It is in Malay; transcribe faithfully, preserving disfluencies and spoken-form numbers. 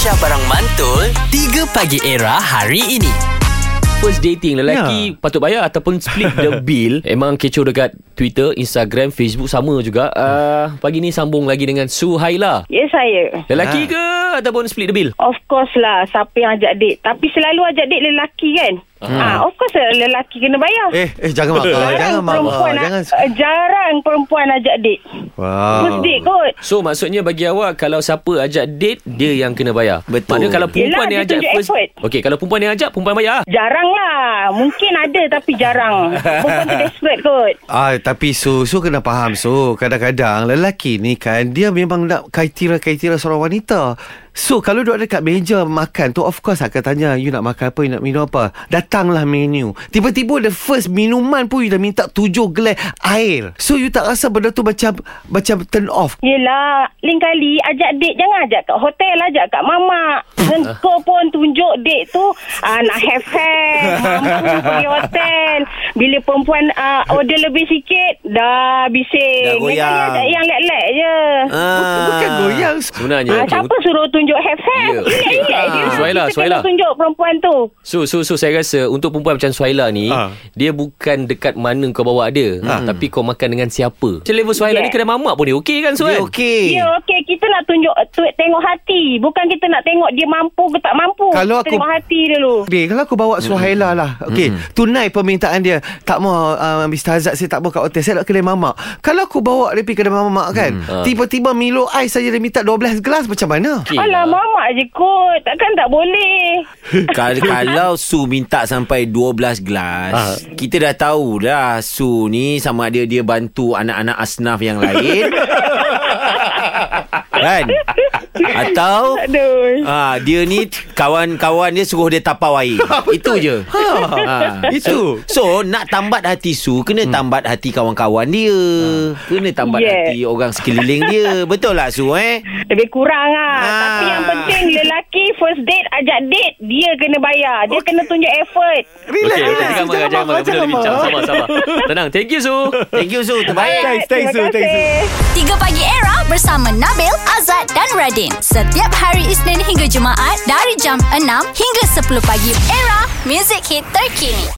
Aisyah Barang Mantul, tiga Pagi Era hari ini. First dating lelaki yeah. patut bayar ataupun split the bill. Memang kecoh dekat Twitter, Instagram, Facebook sama juga. uh, Pagi ni sambung lagi dengan Suhaila. Ya, yes, saya. Lelaki ha. ke ataupun split the bill? Of course lah, siapa yang ajak date. Tapi selalu ajak date lelaki kan. Hmm. Ah, of course lelaki kena bayar. Eh, eh jangan mak. Jangan mak. Jangan. Jarang perempuan ajak date. Wow. First date kot. So maksudnya bagi awak, kalau siapa ajak date, dia yang kena bayar. Betul. Maksudnya kalau perempuan Yelah, yang ajak first. Okey, kalau perempuan yang ajak, perempuan bayar. Jaranglah. Mungkin ada tapi jarang. Perempuan tu desperate kot. Ah, tapi Su, Su kena faham Su. Kadang-kadang lelaki ni kan, dia memang nak kaitira-kaitira seorang wanita. So kalau duduk dekat meja makan tu, of course akan tanya, you nak makan apa, you nak minum apa. Datanglah menu. Tiba-tiba the first minuman pun you dah minta tujuh gelas air. So you tak rasa benda tu macam macam turn off? Yelah, lain kali ajak date jangan ajak kat hotel, ajak kat mamak. Kau pun tunjuk date tu uh, nak have have mamak pergi hotel. Bila perempuan uh, order lebih sikit, dah bising. Dah goyang. Ajak yang lek-lek je. Ah. Bukan goyang sebenarnya. Uh, siapa suruh tu tunjuk have-have. Ingat-ingat dia. Suhaila, kita Suhaila. Kena tunjuk perempuan tu. So, so, so saya rasa untuk perempuan macam Suhaila ni, ha. dia bukan dekat mana kau bawa dia. Ha. Tapi kau makan dengan siapa. Macam level Suhaila yeah. ni, kedai mamak pun dia okey kan, Suhaila? Dia okey. Dia okey. Kita nak tunjuk, tu, tengok hati. Bukan kita nak tengok dia mampu ke tak mampu. Kalau kita aku, tengok hati dulu. Okay, kalau aku bawa Suhaila hmm. lah. Okey, hmm. tunai permintaan dia. Tak mau, uh, Mister Azad, saya tak mau kat hotel. Saya nak kedai mamak. Kalau aku bawa dia pergi kedai mamak kan, hmm. ha. tiba-tiba Milo Ais saja dia minta dua belas gelas, macam mana? Okay. Alah, mamak je kot. Takkan tak boleh. Kalau Su minta sampai dua belas gelas, ha. kita dah tahu dah Su ni sama ada dia bantu anak-anak asnaf yang lain kan? Atau ha, dia ni kawan-kawan dia suruh dia tapau air. Itu je. ha. Ha. Itu. So, so nak tambat hati Su, kena tambat hmm. hati kawan-kawan dia. ha. Kena tambat yeah. hati orang sekeliling dia. Betul lah Su eh? Lebih kurang lah. ha. Tapi yang penting lelaki first date, ajak date, dia kena bayar. Dia okay. kena tunjuk effort. Relax. Okay, relax. Jangan marah, jangan marah. Benda bincang. Sabar, sabar. Tenang. Thank you Su. Thank you Su. Terbaik. Thanks, thanks Su. Tiga Pagi Era bersama Nabil, Azad dan Radin. Setiap hari Isnin hingga Jumaat dari jam enam hingga sepuluh pagi. Era, music hit terkini.